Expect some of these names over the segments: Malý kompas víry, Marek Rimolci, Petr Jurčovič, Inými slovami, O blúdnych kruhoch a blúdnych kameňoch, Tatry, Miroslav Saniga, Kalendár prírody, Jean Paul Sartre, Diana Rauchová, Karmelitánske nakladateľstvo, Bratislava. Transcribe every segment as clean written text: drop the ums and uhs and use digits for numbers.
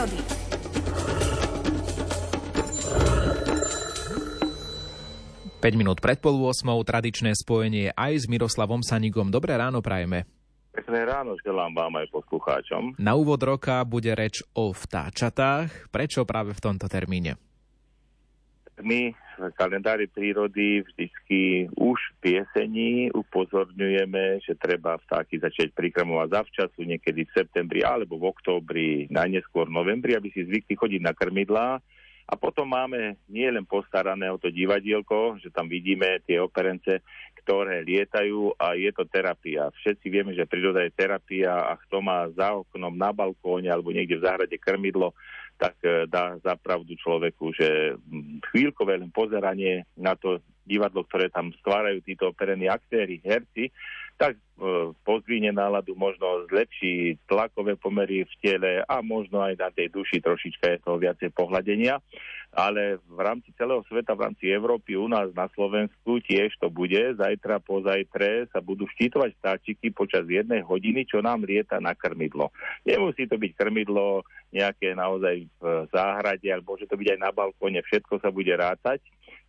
prírody. Päť minút pred pol 8:00, tradičné spojenie aj s Miroslavom Sanigom. Dobré ráno prajeme. Pekné ráno želám vám aj poslucháčom. Na úvod roka bude reč o vtáčatách. Prečo práve v tomto termíne? My v kalendári prírody vždycky už v piesení upozorňujeme, že treba vtáky začať prikrmovať zavčasu, niekedy v septembri alebo v októbri, najneskôr v novembri, aby si zvykli chodiť na krmidlá. A potom máme nie len postarané o to divadielko, že tam vidíme tie operence, ktoré lietajú, a je to terapia. Všetci vieme, že príroda je terapia, a kto má za oknom, na balkóne alebo niekde v záhrade krmidlo, tak dá za pravdu človeku, že chvíľkové len pozeranie na to divadlo, ktoré tam stvárajú títo operení aktéri, herci, tak pozdvihne náladu, možno zlepší tlakové pomery v tele a možno aj na tej duši trošička je toho viacej pohľadenia. Ale v rámci celého sveta, v rámci Európy, u nás na Slovensku tiež to bude. Zajtra, pozajtre sa budú štítovať vtáčiky počas 1 hodiny, čo nám lieta na krmidlo. Nemusí to byť krmidlo nejaké naozaj v záhrade, ale môže to byť aj na balkóne. Všetko sa bude rátať.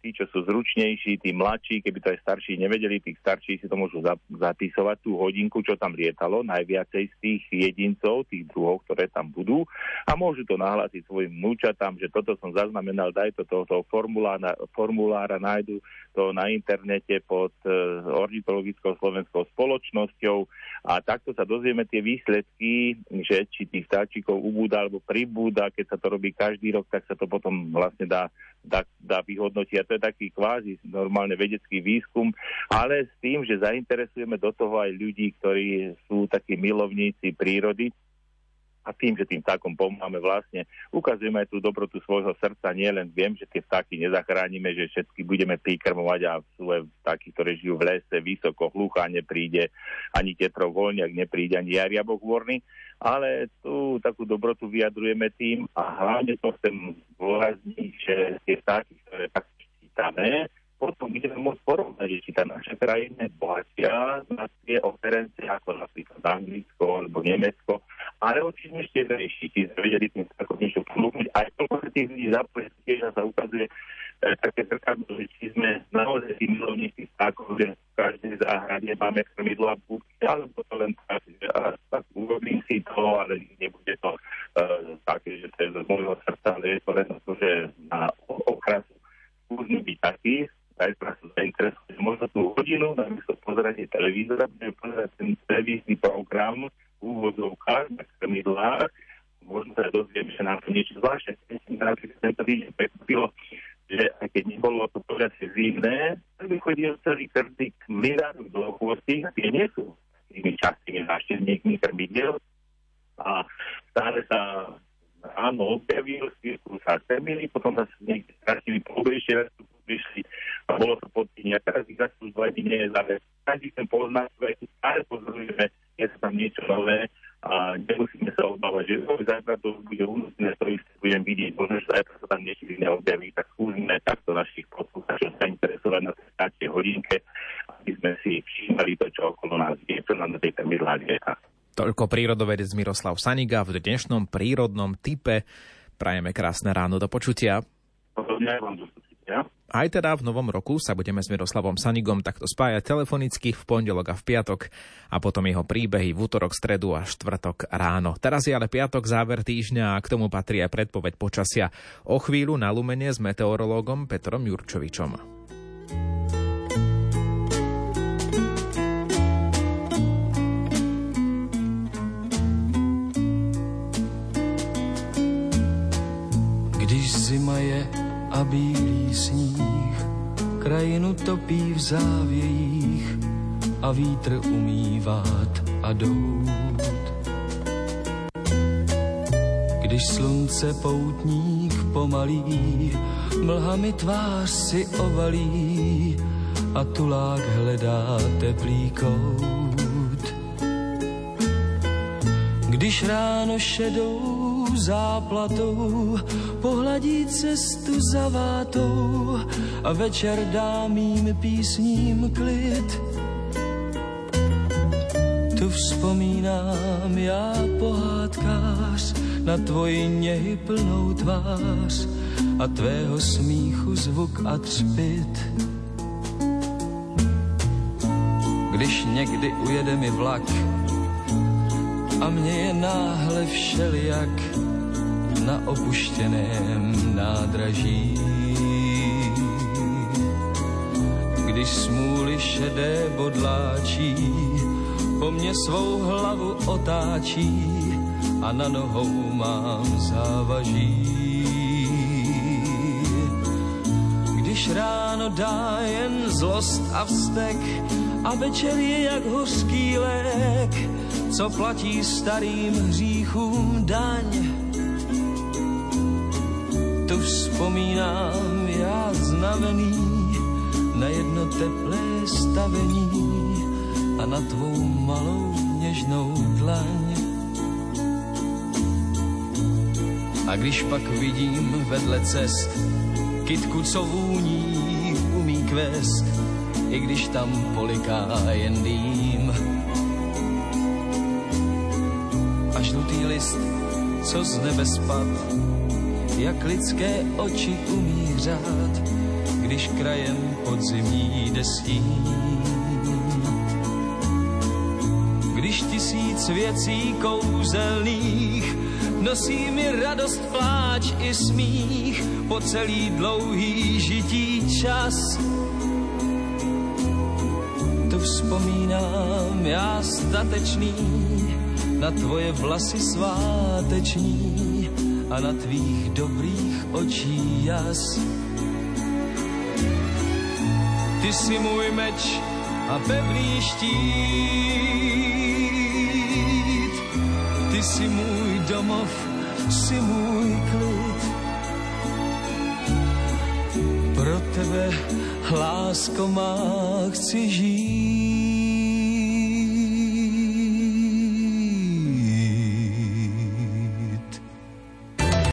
Tí, čo sú zručnejší, tí mladší, keby to aj starší nevedeli, tí starší si to môžu zapisovať, tú hodinku, čo tam lietalo, najviacej z tých jedincov, tých druhov, ktoré tam budú, a môžu to nahlásiť svojim vnúčatám, že toto som zaznamenal, daj to tohoto formulára, nájdu to na internete pod ornitologickou slovenskou spoločnosťou, a takto sa dozvieme tie výsledky, že či tých vtáčikov ubúda alebo pribúda. Keď sa to robí každý rok, tak sa to potom vlastne dá vyhodnotiť, a to je taký kvázi normálne vedecký výskum, ale s tým, že zainteresujeme do toho aj ľudí, ktorí sú takí milovníci prírody, a tým, že tým vtákom pomáhame, vlastne ukazujeme aj tú dobrotu svojho srdca. Nie len viem, že tie vtáky nezachránime, že všetky budeme prikrmovať, a sú aj vtáky, ktoré žijú v lese, vysoko, hluchá nepríde, ani tetrovoľniak nepríde, ani jariabok vorný, ale tú takú dobrotu vyjadrujeme tým, a hlavne to chcem dôrazniť, že tie vtáky, ktoré tak čítame, potom budeme môcť porovnať, že či tá naša krajina bohatia na tie operence, ako napríklad Anglicko alebo Nemecko, ale či sme ešte verejší, či sme vedeli tým takom niečo plúknuť. Aj toľko sa tých ľudí zapojí, tiež sa ukazuje také zrkadlo, že či sme naozaj tí milovníci vtákov, že v každej záhrade máme krmidlo a búbky, alebo to len tak, že tak urobím si to, ale nebude to také, že to je z môjho srdca, ale je to len to, že na okrasu skúsme byť taký, aj sa zainteresuje možno tú hodinu, namiesto pozeranie televízora, budeme pozerať ten televízny program v úvodzovkách na krmidlách. Možno sa dozvieme, že nám to niečo zvláštne. Tento týždeň prekvapilo, že aj keď nebolo to požiadne zimné, tak vychodil celý krtik mlynárov dlhochvostých, a tie nie sú tými častými návštevníkmi krmidiel. A stále sa áno objavil, skýrku sa krmili, potom sa niekde stratili pobližšie, vyšli a bolo to podpínia. Teraz ich začnú zleby nie je záver. Každý chcem poznať, ale pozorujeme, je to tam niečo nové, a nemusíme sa obávať, že zajtra to bude únosné, to isté budem vidieť. Možno, že zajtra sa tam niečo iné objaví, tak skúsime takto našich poslucháčov sa interesovať na tej hodinke, aby sme si všímali to, čo okolo nás je, čo nám na tej termidlá lieta. Toľko prírodovedec Miroslav Saniga v dnešnom prírodnom tipe. Prajeme krásne ráno, do počutia. Aj teda v novom roku sa budeme s Miroslavom Sanigom takto spájať telefonicky v pondelok a v piatok, a potom jeho príbehy v útorok, stredu a štvrtok ráno. Teraz je ale piatok, záver týždňa, a k tomu patrí aj predpoveď počasia. O chvíľu na Lumene s meteorológom Petrom Jurčovičom. Když zima je a bílý sníh krajinu topí v závějích a vítr umývat a dout. Když slunce poutník pomalí, mlhami tvář si ovalí a tulák hledá teplý kout. Když ráno šedou záplatou pohladí cestu za vátou a večer dá mým písním klid. Tu vzpomínám já pohádkář, na tvoji něhy plnou tvář a tvého smíchu zvuk a třpyt. Když někdy ujede mi vlak a mě je náhle všelijak na opuštěném nádraží. Když smůly šedé bodláčí po mně svou hlavu otáčí a na nohou mám závaží. Když ráno dá jen zlost a vztek a večer je jak hořký lék, co platí starým hříchům daň. Tu vzpomínám já znavený na jedno teplé stavení a na tvou malou něžnou dlaň. A když pak vidím vedle cest kytku, co vůní umí kvést, i když tam poliká jen dým. A žlutý list, co z nebe spad, jak lidské oči umí řád, když krajem podzimní jde stín. Když tisíc věcí kouzelných nosí mi radost, pláč i smích po celý dlouhý žití čas. Tu vzpomínám já statečný na tvoje vlasy sváteční a na tvých dobrých očí jas. Ty jsi můj meč a pevný štít, ty jsi můj domov, jsi můj klid. Pro tebe, lásko má, chci žít.